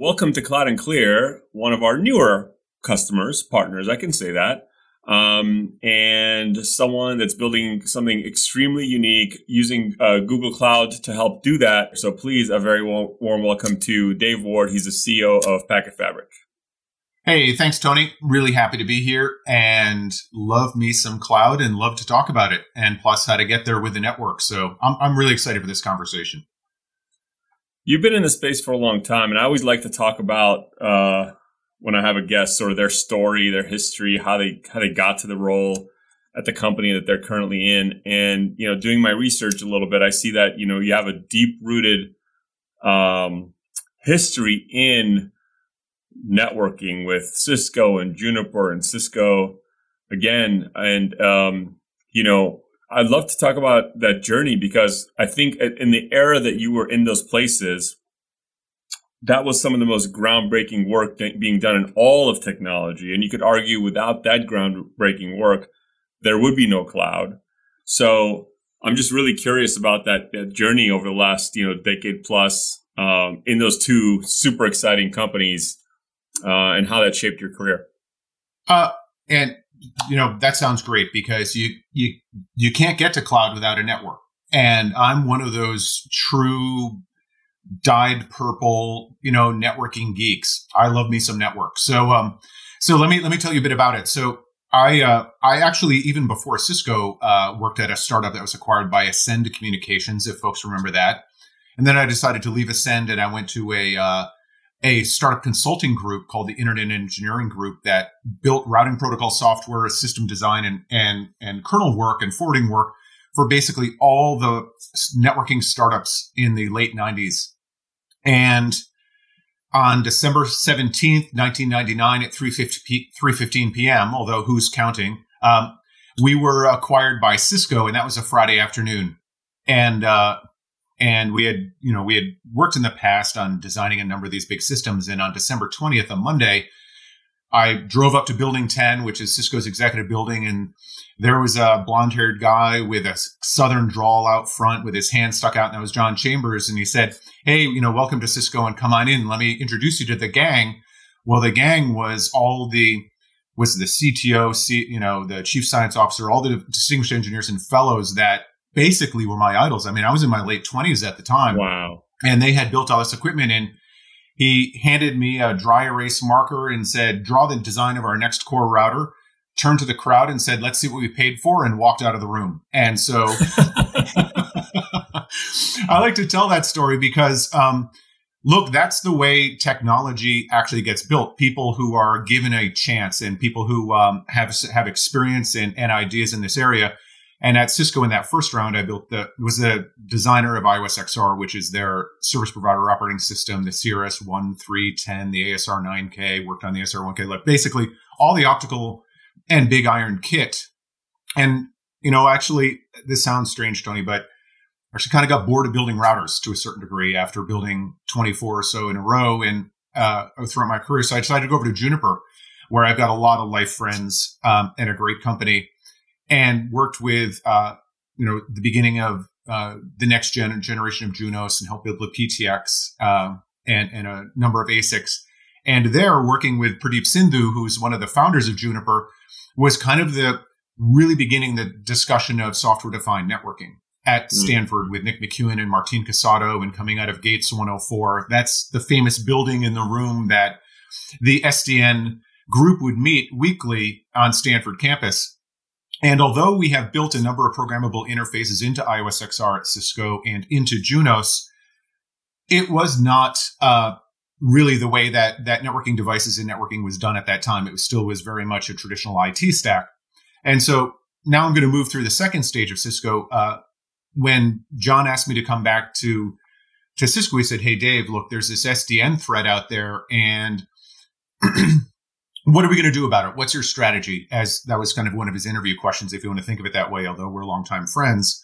Welcome to Cloud and Clear, one of our newer customers, partners, I can say that, and someone that's building something extremely unique using Google Cloud to help do that. So please, a very warm welcome to Dave Ward. He's the CEO of Packet Fabric. Hey, thanks, Tony. Really happy to be here and love me some cloud and love to talk about it and plus how to get there with the network. So I'm really excited for this conversation. You've been in the space for a long time, and I always like to talk about when I have a guest, sort of their story, their history, how they got to the role at the company that they're currently in. And, you know, doing my research a little bit, I see that, you know, you have a deep-rooted history in networking with Cisco and Juniper and Cisco again. And, you know, I'd love to talk about that journey, because I think in the era that you were in those places, that was some of the most groundbreaking work being done in all of technology. And you could argue without that groundbreaking work, there would be no cloud. So I'm just really curious about that journey over the last, you know, decade plus in those two super exciting companies. And how that shaped your career. And, you know, that sounds great, because you can't get to cloud without a network. And I'm one of those true dyed purple, you know, networking geeks. I love me some network. So, so let me tell you a bit about it. So I actually, even before Cisco, worked at a startup that was acquired by Ascend Communications, if folks remember that. And then I decided to leave Ascend and I went to a startup consulting group called the Internet Engineering Group that built routing protocol software, system design, and kernel work and forwarding work for basically all the networking startups in the late 90s. And on December 17th, 1999 at 3:15 p.m., although who's counting, we were acquired by Cisco, and that was a Friday afternoon. And we had worked in the past on designing a number of these big systems. And on December 20th, a Monday, I drove up to Building 10, which is Cisco's executive building. And there was a blonde-haired guy with a southern drawl out front with his hand stuck out. And that was John Chambers. And he said, hey, you know, welcome to Cisco and come on in. Let me introduce you to the gang. Well, the gang was the CTO, the chief science officer, all the distinguished engineers and fellows that basically were my idols. I mean, I was in my late 20s at the time. Wow. And they had built all this equipment, and he handed me a dry erase marker and said, draw the design of our next core router, turned to the crowd and said, let's see what we paid for, and walked out of the room. And so I like to tell that story because, look, that's the way technology actually gets built. People who are given a chance and people who have experience and ideas in this area. And at Cisco in that first round, I was the designer of IOS XR, which is their service provider operating system, the CRS 1310, the ASR9K, worked on the ASR1K, like basically all the optical and big iron kit. And, you know, actually, this sounds strange, Tony, but I actually kind of got bored of building routers to a certain degree after building 24 or so in a row and throughout my career. So I decided to go over to Juniper, where I've got a lot of life friends and a great company. And worked with, the beginning of the next generation of Junos and helped build the PTX and a number of ASICs. And there, working with Pradeep Sindhu, who's one of the founders of Juniper, was kind of the really beginning the discussion of software-defined networking at Stanford with Nick McEwen and Martin Cassado, and coming out of Gates 104. That's the famous building in the room that the SDN group would meet weekly on Stanford campus. And although we have built a number of programmable interfaces into IOS XR at Cisco and into Junos, it was not really the way that networking devices and networking was done at that time. It was still very much a traditional IT stack. And so now I'm going to move through the second stage of Cisco. When John asked me to come back to Cisco, he said, hey, Dave, look, there's this SDN threat out there, and what are we going to do about it? What's your strategy? As that was kind of one of his interview questions, if you want to think of it that way, although we're longtime friends.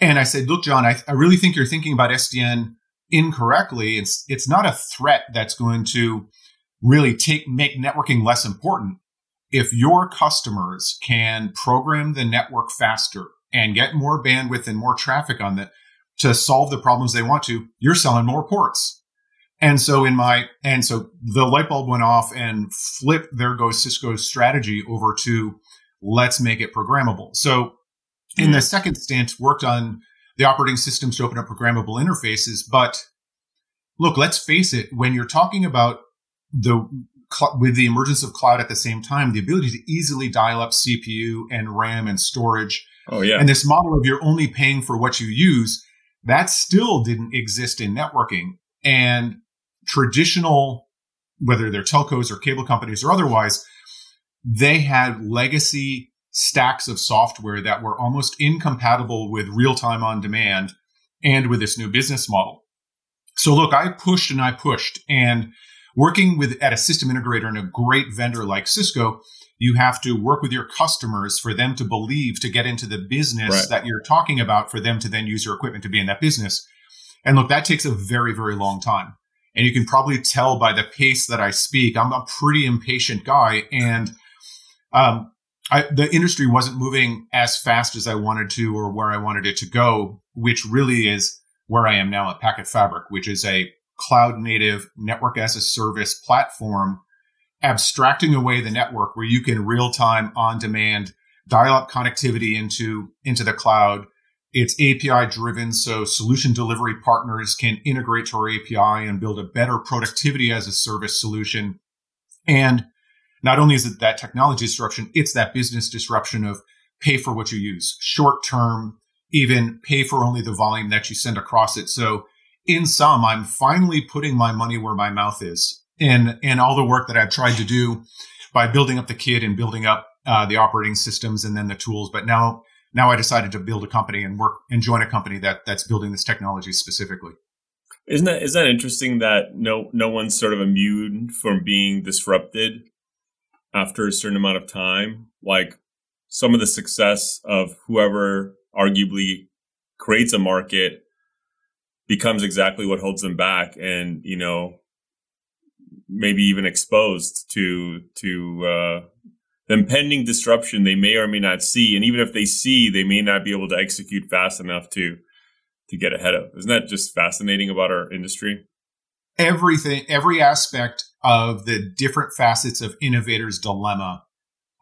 And I said, look, John, I really think you're thinking about SDN incorrectly. It's not a threat that's going to really make networking less important. If your customers can program the network faster and get more bandwidth and more traffic on that to solve the problems they want to, you're selling more ports. And so the light bulb went off and flipped, there goes Cisco's strategy over to let's make it programmable. So in the second stint, worked on the operating systems to open up programmable interfaces. But look, let's face it, when you're talking about with the emergence of cloud at the same time, the ability to easily dial up CPU and RAM and storage, and this model of you're only paying for what you use, that still didn't exist in networking. And traditional, whether they're telcos or cable companies or otherwise, they had legacy stacks of software that were almost incompatible with real-time on demand and with this new business model. So look, I pushed, and working at a system integrator and a great vendor like Cisco, you have to work with your customers for them to believe, to get into the business that you're talking about, for them to then use your equipment to be in that business. And look, that takes a very, very long time. And you can probably tell by the pace that I speak, I'm a pretty impatient guy. And the industry wasn't moving as fast as I wanted to or where I wanted it to go, which really is where I am now at Packet Fabric, which is a cloud-native network as a service platform, abstracting away the network where you can real-time, on-demand, dial-up connectivity into the cloud. It's API-driven, so solution delivery partners can integrate to our API and build a better productivity as a service solution. And not only is it that technology disruption, it's that business disruption of pay for what you use, short-term, even pay for only the volume that you send across it. So in sum, I'm finally putting my money where my mouth is. And all the work that I've tried to do by building up the kit and building up the operating systems and then the tools, but now I decided to build a company and work and join a company that's building this technology specifically. Isn't that interesting that no one's sort of immune from being disrupted after a certain amount of time? Like some of the success of whoever arguably creates a market becomes exactly what holds them back, and maybe even exposed to the impending disruption they may or may not see. And even if they see, they may not be able to execute fast enough to get ahead of. Isn't that just fascinating about our industry? Everything, every aspect of the different facets of innovators' dilemma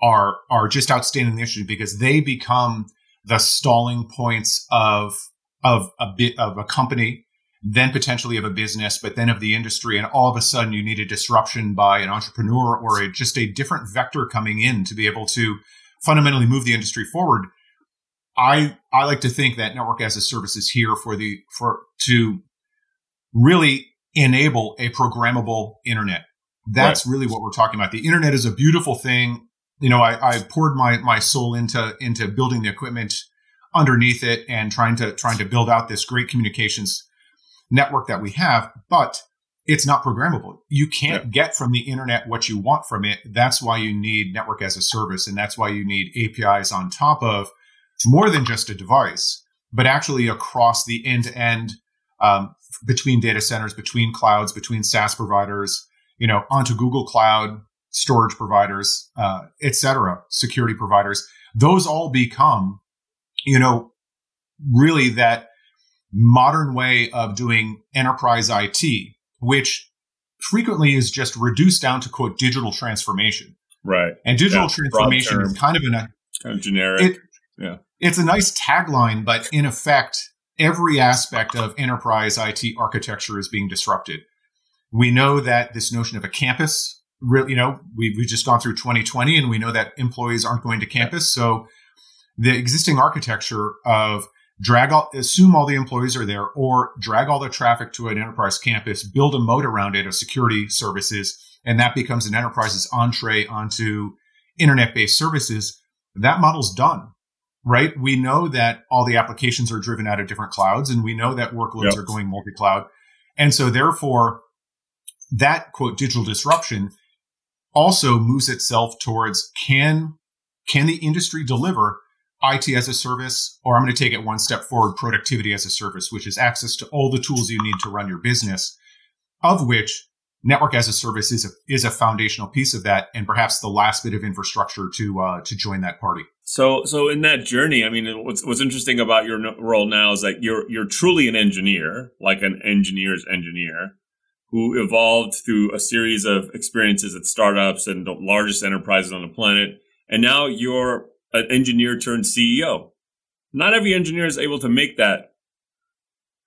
are just outstanding issues because they become the stalling points of a company, then potentially of a business, but then of the industry. And all of a sudden you need a disruption by an entrepreneur or just a different vector coming in to be able to fundamentally move the industry forward. I like to think that network as a service is here to really enable a programmable internet. That's really what we're talking about. The internet is a beautiful thing. I poured my soul into building the equipment underneath it and trying to build out this great communications network that we have, but it's not programmable. You can't get from the internet what you want from it. That's why you need network as a service. And that's why you need APIs on top of more than just a device, but actually across the end-to-end between data centers, between clouds, between SaaS providers, onto Google Cloud, storage providers, et cetera, security providers. Those all become, really that modern way of doing enterprise IT, which frequently is just reduced down to, quote, digital transformation. Right. And digital transformation is kind of generic. It's a nice tagline, but in effect, every aspect of enterprise IT architecture is being disrupted. We know that this notion of a campus, we've just gone through 2020, and we know that employees aren't going to campus. So the existing architecture of assume all the employees are there, or drag all the traffic to an enterprise campus, build a moat around it of security services, and that becomes an enterprise's entree onto internet-based services. That model's done, right? We know that all the applications are driven out of different clouds, and we know that workloads are going multi-cloud. And so therefore, that, quote, digital disruption also moves itself towards can the industry deliver IT as a service, or I'm going to take it one step forward, productivity as a service, which is access to all the tools you need to run your business, of which network as a service is a foundational piece of that, and perhaps the last bit of infrastructure to join that party. So in that journey, I mean, what's interesting about your role now is that you're truly an engineer, like an engineer's engineer, who evolved through a series of experiences at startups and the largest enterprises on the planet. And now you're an engineer turned CEO. Not every engineer is able to make that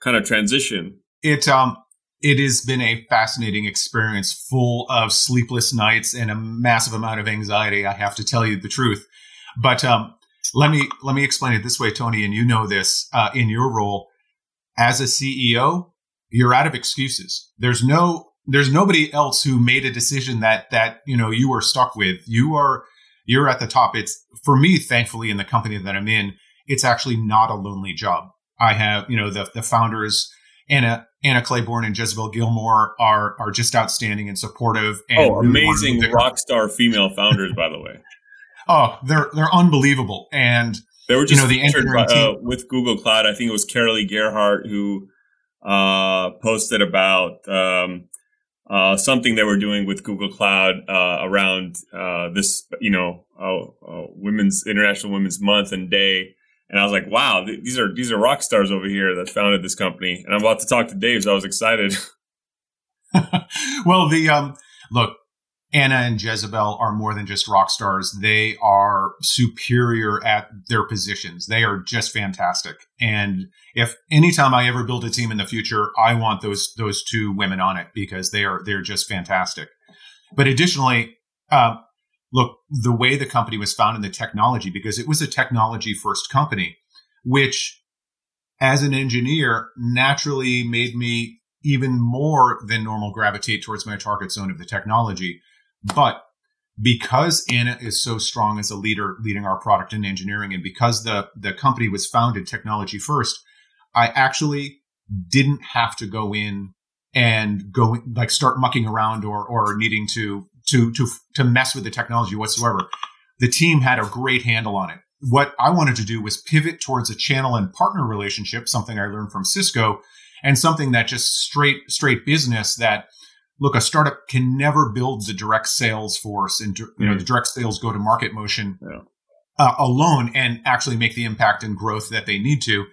kind of transition. It has been a fascinating experience, full of sleepless nights and a massive amount of anxiety. I have to tell you the truth, but let me explain it this way, Tony. And you know this in your role as a CEO, you're out of excuses. There's nobody else who made a decision that you know you were stuck with. You're at the top. It's for me, thankfully, in the company that I'm in, it's actually not a lonely job. I have the founders. Anna Claiborne and Jezebel Gilmore are just outstanding and supportive. And amazing rock star female founders, by the way. Oh, they're unbelievable. And they were just featured with Google Cloud. I think it was Carolee Gerhardt who posted about something they were doing with Google Cloud around this, Women's International Women's Month and Day. And I was like, wow, these are rock stars over here that founded this company. And I'm about to talk to Dave, so I was excited. Well, look, Anna and Jezebel are more than just rock stars. They are superior at their positions. They are just fantastic. And if anytime I ever build a team in the future, I want those two women on it because they're just fantastic. But additionally, look, the way the company was founded, the technology, because it was a technology-first company, which as an engineer naturally made me even more than normal gravitate towards my target zone of the technology. But because Anna is so strong as a leader leading our product and engineering, and because the company was founded technology-first, I actually didn't have to go in and start mucking around or needing to mess with the technology whatsoever. The team had a great handle on it. What I wanted to do was pivot towards a channel and partner relationship, something I learned from Cisco, and something that just straight business that, look, a startup can never build the direct sales force and the direct sales go-to-market motion alone and actually make the impact and growth that they need to.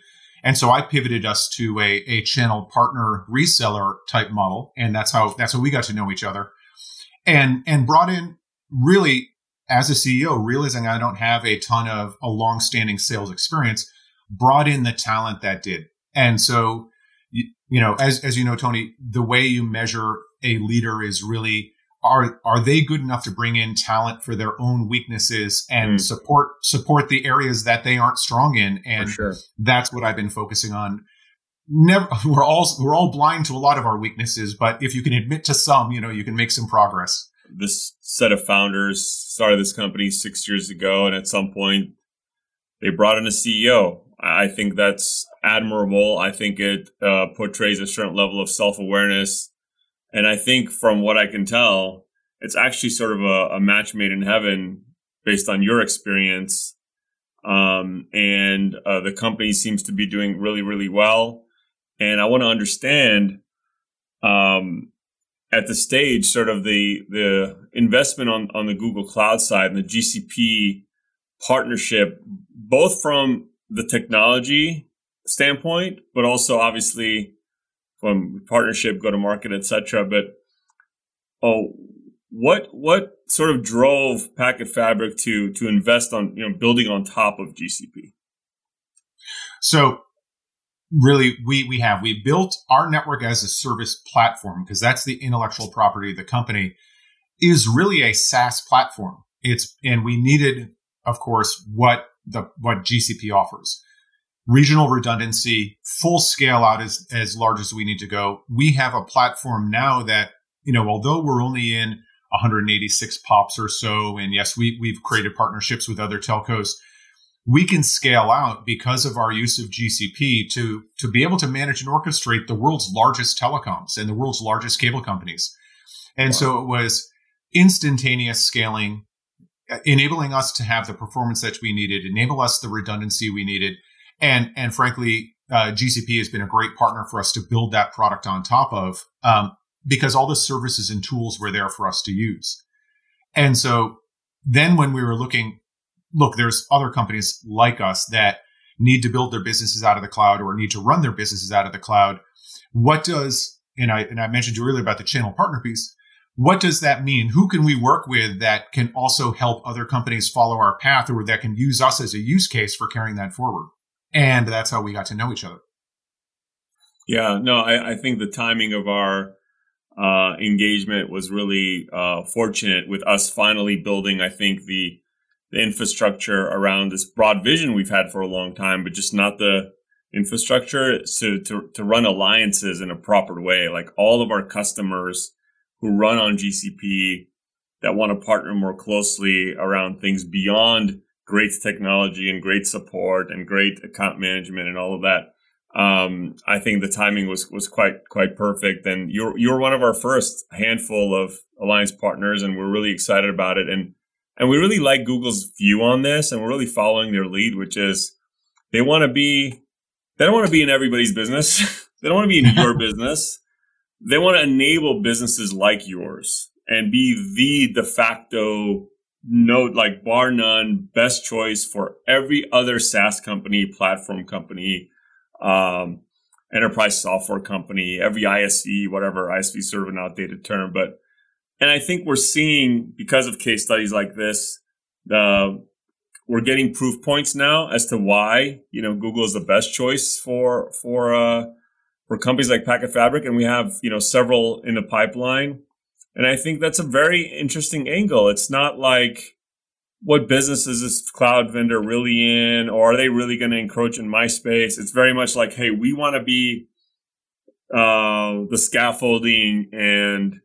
And so I pivoted us to a channel partner reseller type model, and that's how we got to know each other. And brought in really as a CEO, realizing I don't have a ton of a long-standing sales experience, brought in the talent that did. And so, as you know, Tony, the way you measure a leader is really are they good enough to bring in talent for their own weaknesses and support the areas that they aren't strong in. And that's what I've been focusing on. We're all blind to a lot of our weaknesses, but if you can admit to some, you can make some progress. This set of founders started this company 6 years ago, and at some point, they brought in a CEO. I think that's admirable. I think it portrays a certain level of self-awareness, and I think from what I can tell, it's actually sort of a match made in heaven based on your experience. And the company seems to be doing really, really well. And I want to understand, at the stage, sort of the investment on the Google Cloud side and the GCP partnership, both from the technology standpoint, but also obviously from partnership, go to market, etc. But what sort of drove Packet Fabric to invest on building on top of GCP? So. Really, we built our network as a service platform because that's the intellectual property of the company, is really a SaaS platform. And we needed, of course, what GCP offers. Regional redundancy, full scale out as large as we need to go. We have a platform now that, although we're only in 186 POPs or so, and yes, we've created partnerships with other telcos, we can scale out because of our use of GCP to be able to manage and orchestrate the world's largest telecoms and the world's largest cable companies. And so it was instantaneous scaling, enabling us to have the performance that we needed, enable us the redundancy we needed. And frankly, GCP has been a great partner for us to build that product on top of, because all the services and tools were there for us to use. And so then when we were Look, there's other companies like us that need to build their businesses out of the cloud or need to run their businesses out of the cloud. What does and I mentioned to you earlier about the channel partner piece. What does that mean? Who can we work with that can also help other companies follow our path, or that can use us as a use case for carrying that forward? And that's how we got to know each other. Yeah, no, I think the timing of our engagement was really fortunate, with us finally building, I think, the infrastructure around this broad vision we've had for a long time, but just not the infrastructure to run alliances in a proper way. Like all of our customers who run on GCP that want to partner more closely around things beyond great technology and great support and great account management and all of that. I think the timing was quite perfect. And you're one of our first handful of alliance partners, and we're really excited about it. And we really like Google's view on this, and we're really following their lead, which is they don't want to be in everybody's business. They don't want to be in your business. They want to enable businesses like yours and be the de facto, bar none, best choice for every other SaaS company, platform company, enterprise software company, every ISV, whatever. ISV is sort of an outdated term, and I think we're seeing, because of case studies like this, we're getting proof points now as to why Google is the best choice for companies like Packet Fabric, and we have, several in the pipeline. And I think that's a very interesting angle. It's not like, what business is this cloud vendor really in, or are they really going to encroach in my space? It's very much like, hey, we want to be the scaffolding and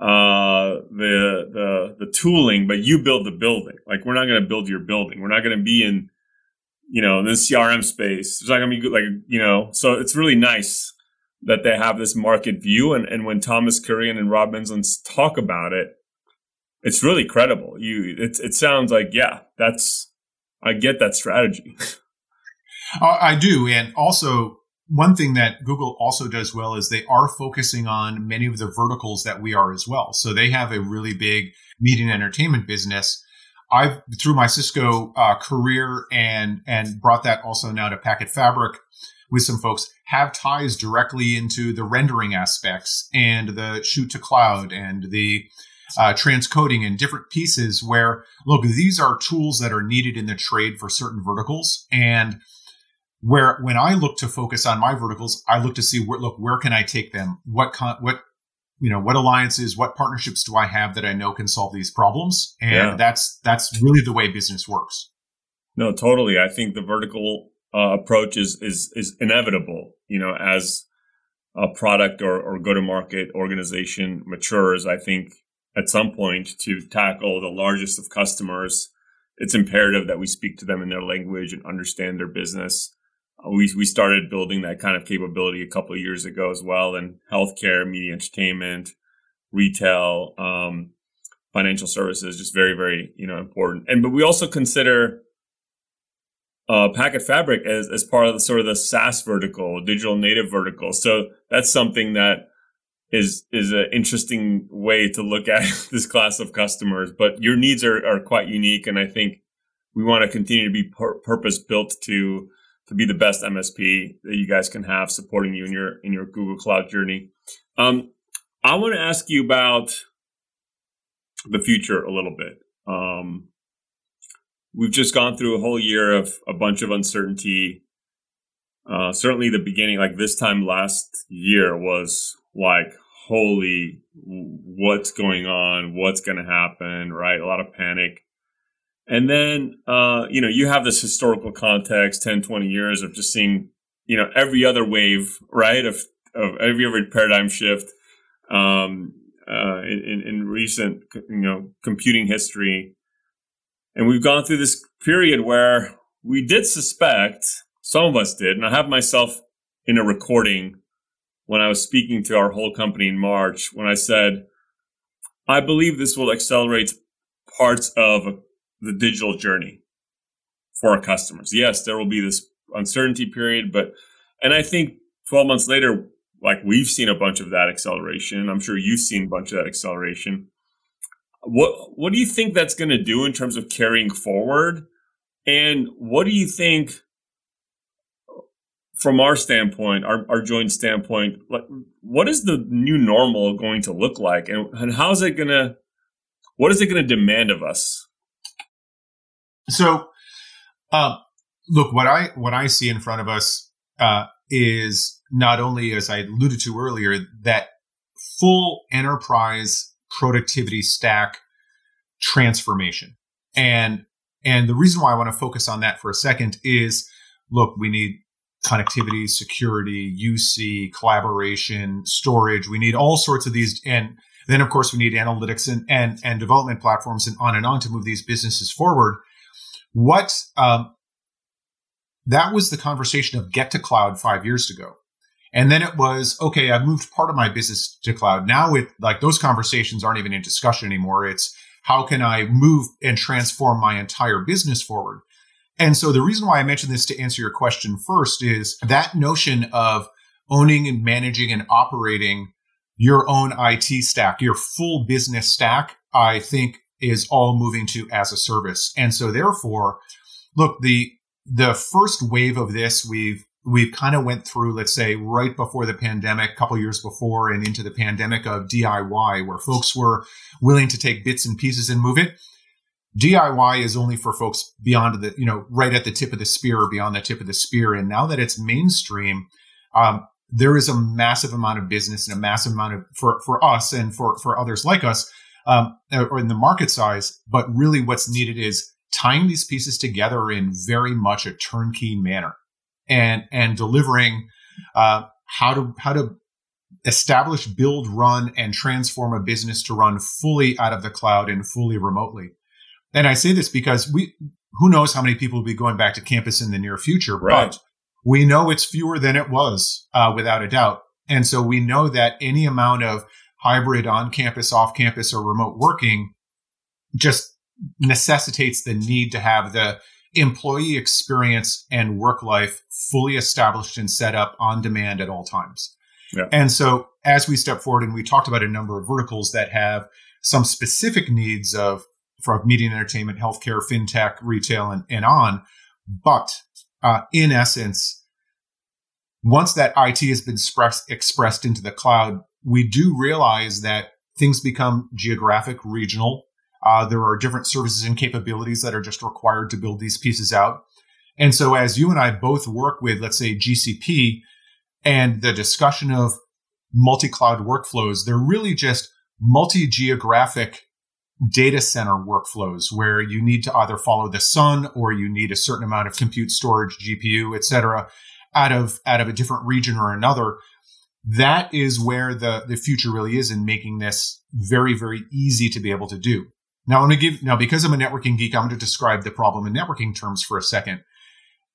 the tooling, but you build the building. Like, we're not going to build your building. We're not going to be in, the CRM space. It's not going to be like, so it's really nice that they have this market view. And when Thomas Kurian and Rob Benioff talk about it, it's really credible. It sounds like, yeah, I get that strategy. I do. And also, one thing that Google also does well is they are focusing on many of the verticals that we are as well. So they have a really big media and entertainment business. I've, through my Cisco career and brought that also now to Packet Fabric, with some folks, have ties directly into the rendering aspects and the shoot to cloud and the transcoding and different pieces where, look, these are tools that are needed in the trade for certain verticals. And where, when I look to focus on my verticals, I look to see where can I take them? What alliances, what partnerships do I have that I know can solve these problems? And that's really the way business works. No, totally. I think the vertical approach is inevitable, as a product or go-to-market organization matures. I think at some point, to tackle the largest of customers, it's imperative that we speak to them in their language and understand their business. We started building that kind of capability a couple of years ago as well, in healthcare, media, entertainment, retail, financial services, just very, very, important. But we also consider Packet Fabric as part of the sort of the SaaS vertical, digital native vertical. So that's something that is an interesting way to look at this class of customers. But your needs are quite unique, and I think we want to continue to be purpose built to be the best MSP that you guys can have, supporting you in your Google Cloud journey. I want to ask you about the future a little bit. We've just gone through a whole year of a bunch of uncertainty. Certainly the beginning, like this time last year, was like, holy, what's going on? What's going to happen, right? A lot of panic. And then, you have this historical context, 10, 20 years of just seeing, every other wave, right? Of every other paradigm shift in recent, computing history. And we've gone through this period where we did suspect, some of us did, and I have myself in a recording when I was speaking to our whole company in March, when I said, I believe this will accelerate parts of the digital journey for our customers. Yes, there will be this uncertainty period, and I think 12 months later, like, we've seen a bunch of that acceleration. I'm sure you've seen a bunch of that acceleration. What do you think that's going to do in terms of carrying forward? And what do you think from our standpoint, our joint standpoint, like, what is the new normal going to look like, and how is it going to, what is it going to demand of us? So, look, what I see in front of us is not only, as I alluded to earlier, that full enterprise productivity stack transformation. And the reason why I want to focus on that for a second is, look, we need connectivity, security, UC, collaboration, storage. We need all sorts of these. And then, of course, we need analytics and development platforms and on to move these businesses forward. That was the conversation of get to cloud 5 years ago. And then it was, okay, I've moved part of my business to cloud. Now those conversations aren't even in discussion anymore. It's how can I move and transform my entire business forward? And so the reason why I mentioned this to answer your question first is that notion of owning and managing and operating your own IT stack, your full business stack, I think is all moving to as a service. And so therefore, look, the first wave of this we've kind of went through, let's say, right before the pandemic, a couple of years before and into the pandemic of DIY, where folks were willing to take bits and pieces and move it. DIY is only for folks beyond the, right at the tip of the spear or beyond the tip of the spear. And now that it's mainstream, there is a massive amount of business and a massive amount of, for us and for others like us, or in the market size. But really what's needed is tying these pieces together in very much a turnkey manner and delivering how to establish, build, run, and transform a business to run fully out of the cloud and fully remotely. And I say this because who knows how many people will be going back to campus in the near future, right? But we know it's fewer than it was, without a doubt. And so we know that any amount of hybrid on campus, off campus, or remote working just necessitates the need to have the employee experience and work life fully established and set up on demand at all times. Yeah. And so as we step forward, and we talked about a number of verticals that have some specific needs from media and entertainment, healthcare, fintech, retail, and on. But in essence, once that IT has been expressed into the cloud, we do realize that things become geographic, regional. There are different services and capabilities that are just required to build these pieces out. And so as you and I both work with, let's say, GCP and the discussion of multi-cloud workflows, they're really just multi-geographic data center workflows where you need to either follow the sun or you need a certain amount of compute, storage, GPU, et cetera, out of a different region or another. That is where the future really is in making this very, very easy to be able to do. Now, because I'm a networking geek, I'm going to describe the problem in networking terms for a second.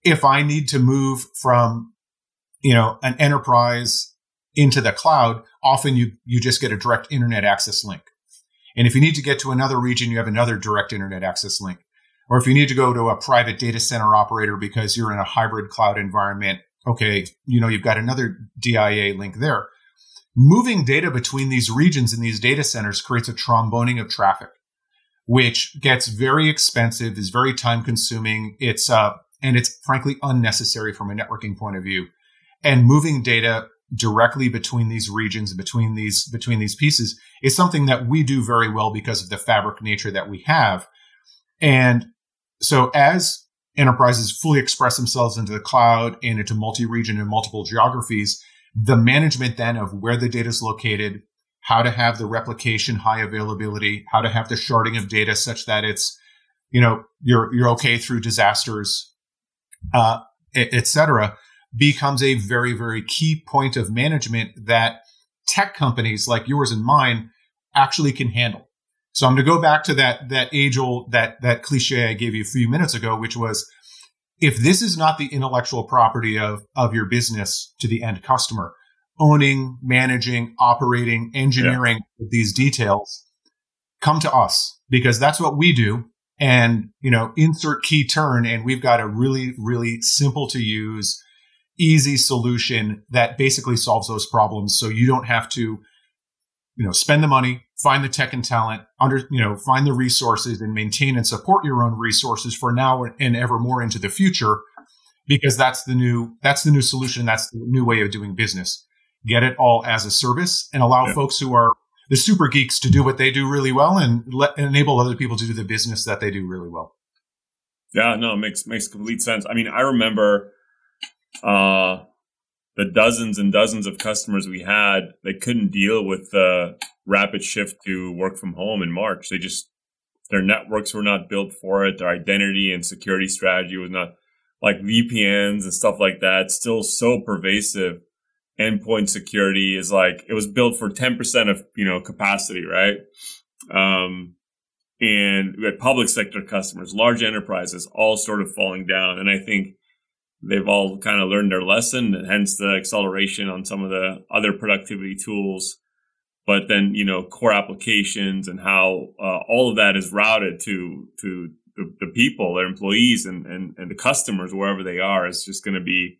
If I need to move from, an enterprise into the cloud, often you just get a direct internet access link. And if you need to get to another region, you have another direct internet access link. Or if you need to go to a private data center operator because you're in a hybrid cloud environment, okay, you've got another DIA link there. Moving data between these regions in these data centers creates a tromboning of traffic, which gets very expensive, is very time consuming. It's frankly unnecessary from a networking point of view. And moving data directly between these regions, between these pieces is something that we do very well because of the fabric nature that we have. And so as enterprises fully express themselves into the cloud and into multi-region and multiple geographies, the management then of where the data is located, how to have the replication, high availability, how to have the sharding of data such that it's, you're okay through disasters, et cetera, becomes a very, very key point of management that tech companies like yours and mine actually can handle. So I'm going to go back to that age-old, that cliche I gave you a few minutes ago, which was, if this is not the intellectual property of your business to the end customer, owning, managing, operating, engineering these details, come to us, because that's what we do. And, insert key turn, and we've got a really, really simple to use, easy solution that basically solves those problems. So you don't have to, spend the money, find the tech and talent, find the resources and maintain and support your own resources for now and evermore into the future. because that's the new solution. That's the new way of doing business. Get it all as a service and allow folks who are the super geeks to do what they do really well and enable other people to do the business that they do really well. Yeah, no, it makes complete sense. I mean, I remember the dozens and dozens of customers we had that couldn't deal with the rapid shift to work from home in March. They just, their networks were not built for it. Their identity and security strategy was not, like VPNs and stuff like that, still so pervasive. Endpoint security is like, it was built for 10% of, capacity, right? And we had public sector customers, large enterprises, all sort of falling down. And I think they've all kind of learned their lesson, and hence the acceleration on some of the other productivity tools. But then, core applications and how all of that is routed to the people, their employees and the customers, wherever they are, is just going to be,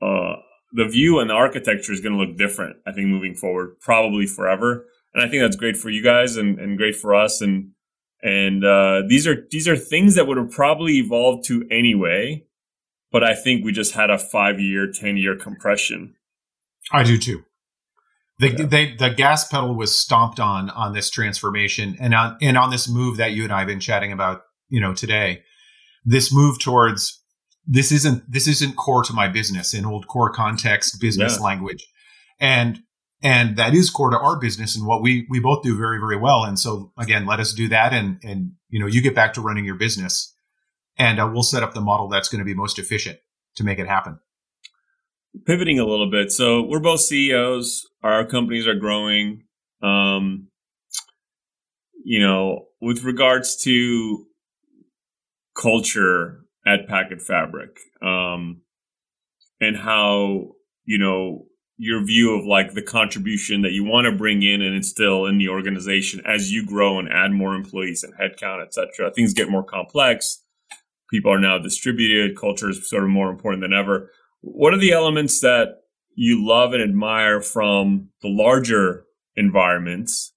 the view and the architecture is going to look different, I think, moving forward, probably forever. And I think that's great for you guys and great for us. And these are things that would have probably evolved to anyway, but I think we just had a 5-year, 10-year compression. I do too. The gas pedal was stomped on this transformation and on this move that you and I have been chatting about, today, this move towards, This isn't core to my business in old core context business language. And that is core to our business and what we both do very, very well. And so again, let us do that and you get back to running your business and we'll set up the model that's going to be most efficient to make it happen. Pivoting a little bit. So we're both CEOs. Our companies are growing. With regards to culture at Packet Fabric, and how, your view of like the contribution that you want to bring in and instill in the organization as you grow and add more employees and headcount, et cetera. Things get more complex. People are now distributed. Culture is sort of more important than ever. What are the elements that you love and admire from the larger environments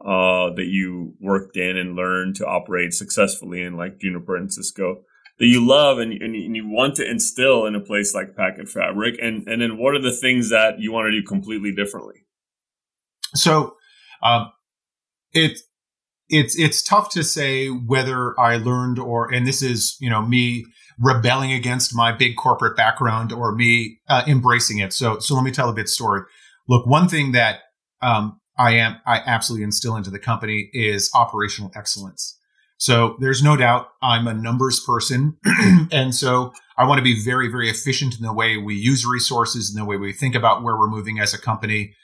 that you worked in and learned to operate successfully in, like Juniper and Cisco, that you love and you want to instill in a place like Packet Fabric? And then what are the things that you want to do completely differently? So it's tough to say whether I learned and this is, me rebelling against my big corporate background or me embracing it. So let me tell a bit story. Look, one thing that I absolutely instill into the company is operational excellence. So there's no doubt I'm a numbers person. And so I want to be very, very efficient in the way we use resources and the way we think about where we're moving as a company.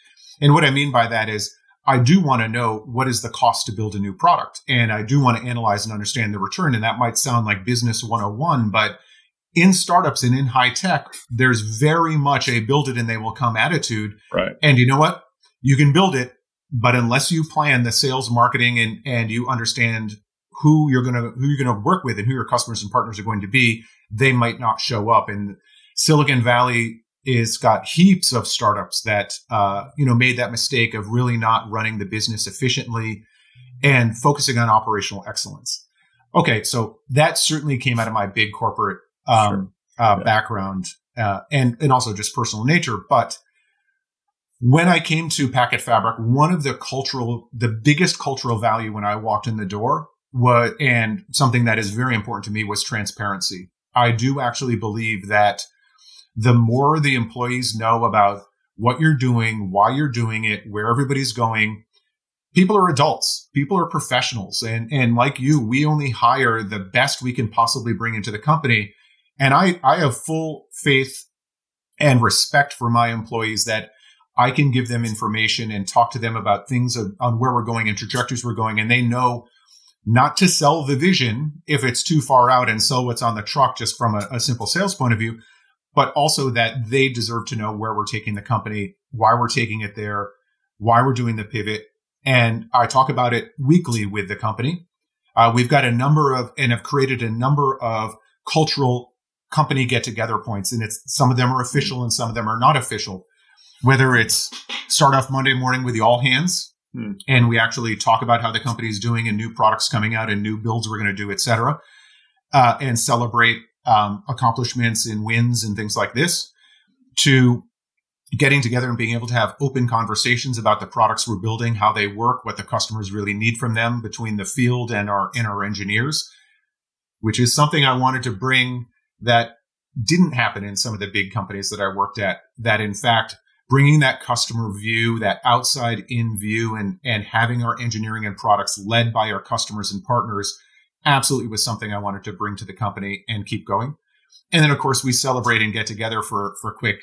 And what I mean by that is I do want to know what is the cost to build a new product. And I do want to analyze and understand the return. And that might sound like business 101, but in startups and in high tech, there's very much a build it and they will come attitude. Right. And you know what? You can build it, but unless you plan the sales, marketing, and you understand who you're going to work with and who your customers and partners are going to be, they might not show up. And Silicon Valley is got heaps of startups that made that mistake of really not running the business efficiently and focusing on operational excellence. Okay, so that certainly came out of my big corporate background and also just personal nature, but when I came to Packet Fabric, one of the biggest cultural value when I walked in the door and something that is very important to me was transparency. I do actually believe that the more the employees know about what you're doing, why you're doing it, where everybody's going, people are adults, people are professionals. And like you, we only hire the best we can possibly bring into the company. And I have full faith and respect for my employees that I can give them information and talk to them about things on where we're going and trajectories we're going. And they know not to sell the vision if it's too far out and sell what's on the truck just from a simple sales point of view, but also that they deserve to know where we're taking the company, why we're taking it there, why we're doing the pivot. And I talk about it weekly with the company. We've got I've created a number of cultural company get-together points, and some of them are official and some of them are not official. Whether it's start off Monday morning with the all hands, and we actually talk about how the company is doing and new products coming out and new builds we're going to do, et cetera, and celebrate accomplishments and wins and things like this, to getting together and being able to have open conversations about the products we're building, how they work, what the customers really need from them between the field and our engineers, which is something I wanted to bring that didn't happen in some of the big companies that I worked at, that in fact, bringing that customer view, that outside-in view, and having our engineering and products led by our customers and partners absolutely was something I wanted to bring to the company and keep going. And then, of course, we celebrate and get together for quick,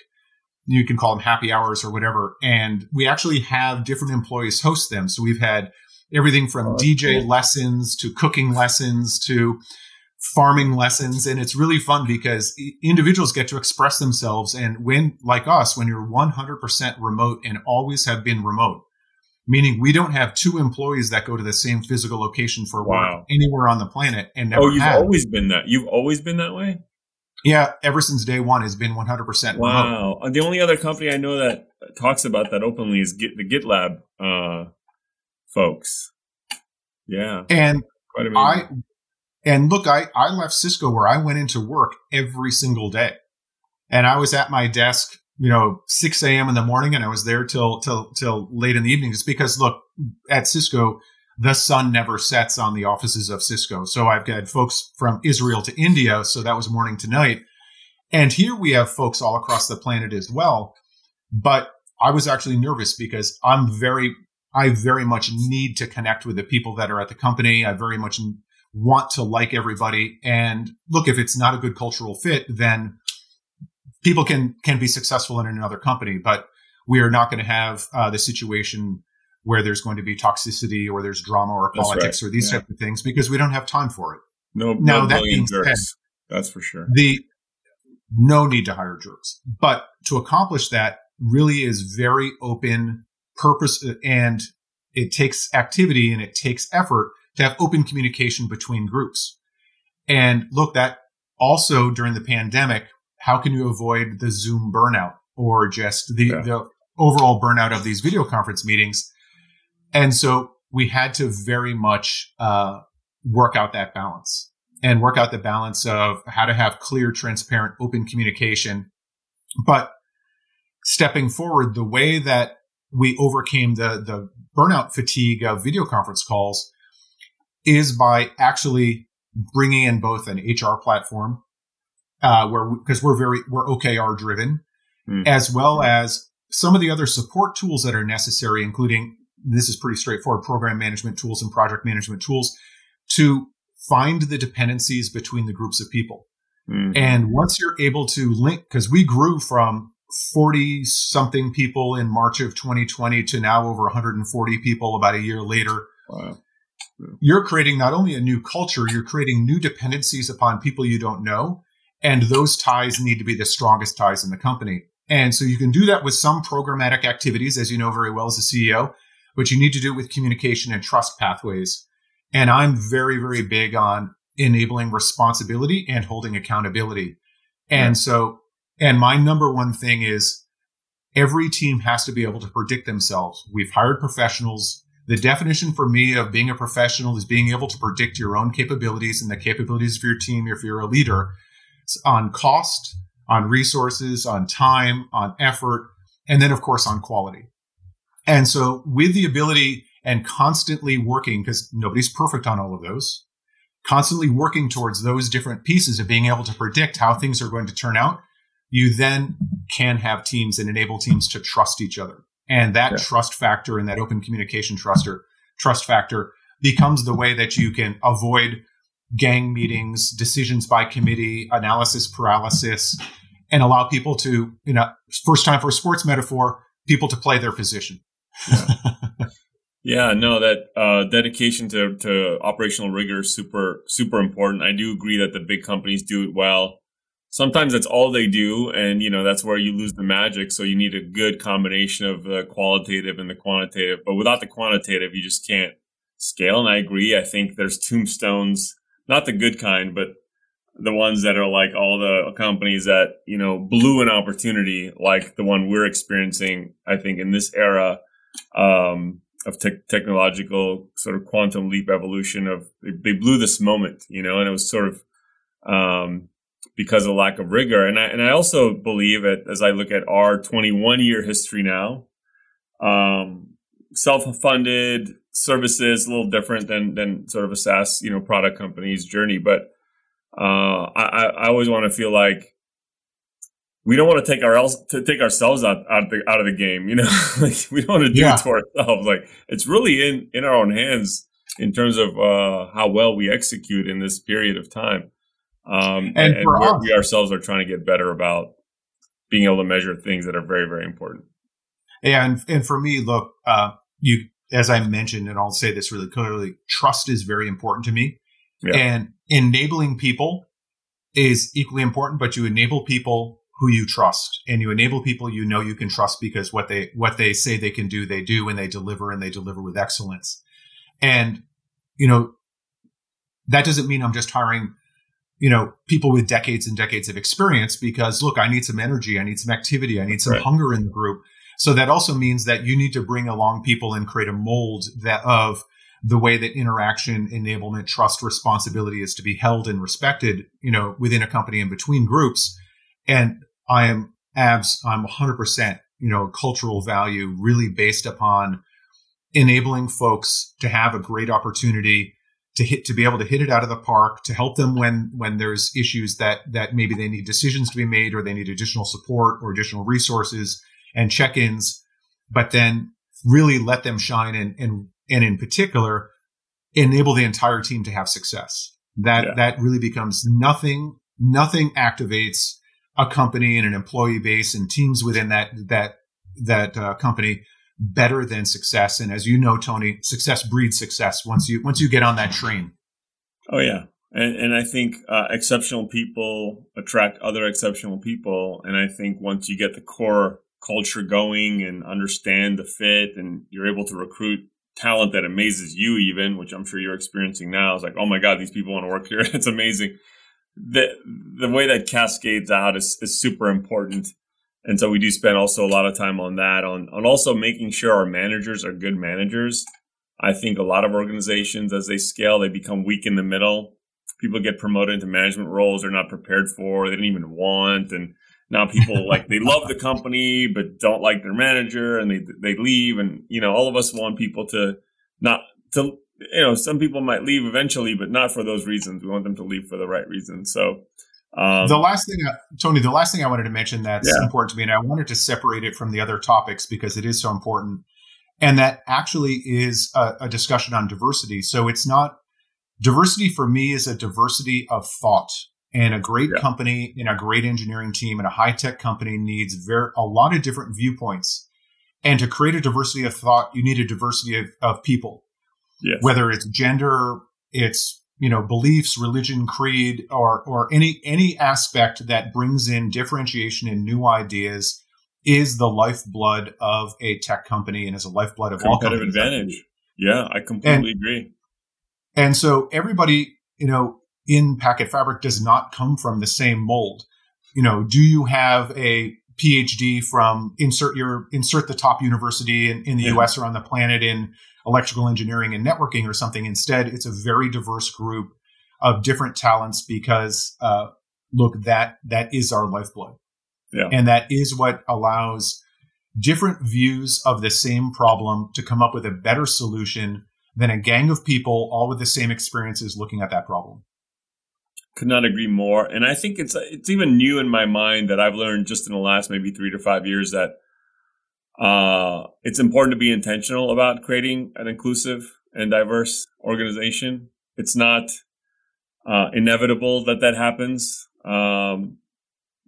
you can call them happy hours or whatever. And we actually have different employees host them. So we've had everything from DJ lessons to cooking lessons to farming lessons. And it's really fun because individuals get to express themselves. And when, like us, when you're 100% remote and always have been remote, meaning we don't have two employees that go to the same physical location for work anywhere on the planet. And never always been that. You've always been that way? Yeah, ever since day one has been 100% remote. Wow. The only other company I know that talks about that openly is the GitLab folks. Yeah. And quite amazing. I left Cisco where I went into work every single day. And I was at my desk, 6 a.m. in the morning, and I was there till late in the evening. It's because, look, at Cisco, the sun never sets on the offices of Cisco. So I've got folks from Israel to India. So that was morning to night. And here we have folks all across the planet as well. But I was actually nervous because I very much need to connect with the people that are at the company. I very much want to like everybody. And look, if it's not a good cultural fit, then people can be successful in another company. But we are not going to have the situation where there's going to be toxicity or there's drama or politics or these types of things, because we don't have time for it. No, that being said, that's for sure. No need to hire jerks. But to accomplish that really is very open purpose, and it takes activity and it takes effort to have open communication between groups. And look, that also during the pandemic, how can you avoid the Zoom burnout or just the overall burnout of these video conference meetings? And so we had to very much work out that balance and work out the balance of how to have clear, transparent, open communication. But stepping forward, the way that we overcame the burnout fatigue of video conference calls is by actually bringing in both an HR platform, because we're OKR driven, as well as some of the other support tools that are necessary, including, this is pretty straightforward, program management tools and project management tools to find the dependencies between the groups of people. Mm-hmm. And once you're able to link, because we grew from 40 something people in March of 2020 to now over 140 people about a year later. Wow. Yeah. You're creating not only a new culture, you're creating new dependencies upon people you don't know. And those ties need to be the strongest ties in the company. And so you can do that with some programmatic activities, as you know very well as a CEO. But you need to do it with communication and trust pathways. And I'm very, very big on enabling responsibility and holding accountability. And so my number one thing is every team has to be able to predict themselves. We've hired professionals. The definition for me of being a professional is being able to predict your own capabilities and the capabilities of your team if you're a leader. It's on cost, on resources, on time, on effort, and then, of course, on quality. And so with the ability and constantly working, because nobody's perfect on all of those, constantly working towards those different pieces of being able to predict how things are going to turn out, you then can have teams and enable teams to trust each other. And that trust factor and that open communication trust factor becomes the way that you can avoid gang meetings, decisions by committee, analysis paralysis, and allow people to, first time for a sports metaphor, people to play their position. That dedication to operational rigor is super, super important. I do agree that the big companies do it well. Sometimes that's all they do. And, that's where you lose the magic. So you need a good combination of the qualitative and the quantitative. But without the quantitative, you just can't scale. And I agree. I think there's tombstones, not the good kind, but the ones that are like all the companies that, blew an opportunity like the one we're experiencing, I think, in this era of technological sort of quantum leap evolution of they blew this moment, and it was sort of because of lack of rigor. And I also believe it, as I look at our 21-year history now, self-funded services, a little different than sort of a SaaS, product company's journey. But I always want to feel like we don't want to take ourselves out of the game. We don't want to do it to ourselves. Like, it's really in our own hands in terms of how well we execute in this period of time. And we ourselves are trying to get better about being able to measure things that are very, very important. Yeah. And for me, look, as I mentioned, and I'll say this really clearly, trust is very important to me. Yeah. And enabling people is equally important, but you enable people who you trust, and you enable people you can trust, because what they say they can do, they do, and they deliver with excellence. And, that doesn't mean I'm just hiring, people with decades and decades of experience, because look, I need some energy, I need some activity, I need some hunger in the group. So that also means that you need to bring along people and create a mold that of the way that interaction, enablement, trust, responsibility is to be held and respected, within a company and between groups. And I'm 100%, cultural value really based upon enabling folks to have a great opportunity to be able to hit it out of the park, to help them when there's issues that maybe they need decisions to be made, or they need additional support or additional resources and check-ins, but then really let them shine and in particular, enable the entire team to have success. That really becomes nothing activates a company and an employee base and teams within that company better than success. And as you know, Tony, success breeds success once you get on that train. Oh yeah. And I think exceptional people attract other exceptional people. And I think once you get the core culture going and understand the fit, and you're able to recruit talent that amazes you even, which I'm sure you're experiencing now, is like, oh my God, these people want to work here. It's amazing. The way that cascades out is super important. And so we do spend also a lot of time on that, on also making sure our managers are good managers. I think a lot of organizations, as they scale, they become weak in the middle. People get promoted into management roles they're not prepared for, they didn't even want. And now people they love the company, but don't like their manager, and they leave. And, all of us want people to some people might leave eventually, but not for those reasons. We want them to leave for the right reasons. So the last thing I wanted to mention that's important to me, and I wanted to separate it from the other topics because it is so important, and that actually is a discussion on diversity. So it's not diversity for me is a diversity of thought, and a great company and a great engineering team and a high tech company needs a lot of different viewpoints. And to create a diversity of thought, you need a diversity of people. Yes. Whether it's gender, it's beliefs, religion, creed, or any aspect that brings in differentiation and new ideas is the lifeblood of a tech company and is a lifeblood of all companies. Competitive advantage. Yeah, I completely agree. And so everybody, in Packet Fabric does not come from the same mold. Do you have a PhD from insert the top university in the US or on the planet in electrical engineering and networking or something? Instead, it's a very diverse group of different talents because, that is our lifeblood. Yeah. And that is what allows different views of the same problem to come up with a better solution than a gang of people all with the same experiences looking at that problem. Could not agree more. And I think it's even new in my mind that I've learned just in the last maybe 3 to 5 years that it's important to be intentional about creating an inclusive and diverse organization. It's not inevitable that happens.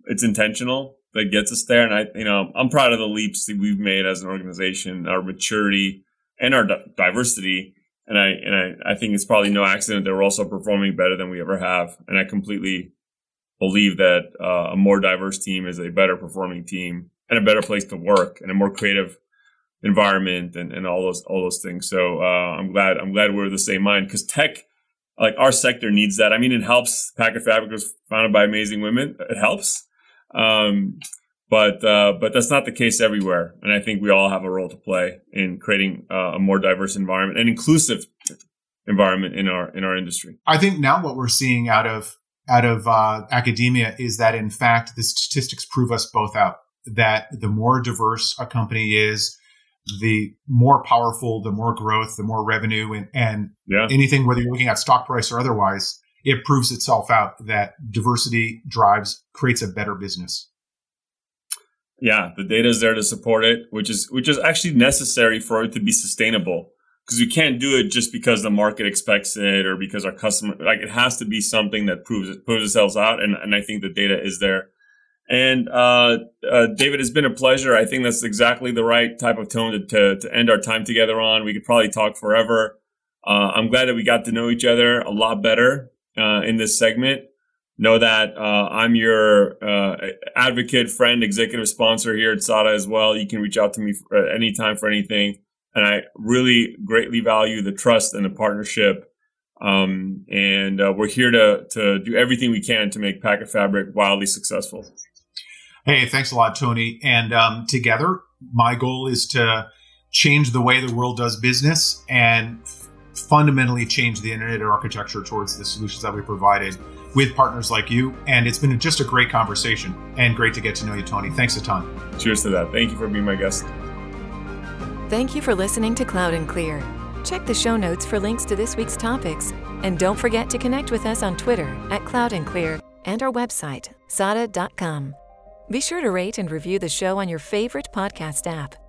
It's intentional that gets us there. And I'm proud of the leaps that we've made as an organization, our maturity and our diversity. And I think it's probably no accident that we're also performing better than we ever have. And I completely believe that a more diverse team is a better performing team and a better place to work and a more creative environment and all those things. So I'm glad we're of the same mind, because tech, like our sector, needs that. I mean, it helps. Packet Fabric was founded by amazing women. It helps. But that's not the case everywhere. And I think we all have a role to play in creating a more diverse environment, an inclusive environment in our industry. I think now what we're seeing out of out of academia is that, in fact, the statistics prove us both out, that the more diverse a company is, the more powerful, the more growth, the more revenue, and anything, whether you're looking at stock price or otherwise, it proves itself out that diversity creates a better business. Yeah, the data is there to support it, which is actually necessary for it to be sustainable, because you can't do it just because the market expects it or because our customer, like, it has to be something that proves itself out. And I think the data is there. And David, it's been a pleasure. I think that's exactly the right type of tone to end our time together on. We could probably talk forever. I'm glad that we got to know each other a lot better in this segment. Know that I'm your advocate, friend, executive sponsor here at SADA as well. You can reach out to me anytime for anything. And I really greatly value the trust and the partnership. And we're here to do everything we can to make Packet Fabric wildly successful. Hey, thanks a lot, Tony. And together, my goal is to change the way the world does business and fundamentally change the internet architecture towards the solutions that we provided with partners like you. And it's been just a great conversation and great to get to know you, Tony. Thanks a ton. Cheers to that. Thank you for being my guest. Thank you for listening to Cloud and Clear. Check the show notes for links to this week's topics. And don't forget to connect with us on Twitter @CloudandClear and our website, sada.com. Be sure to rate and review the show on your favorite podcast app.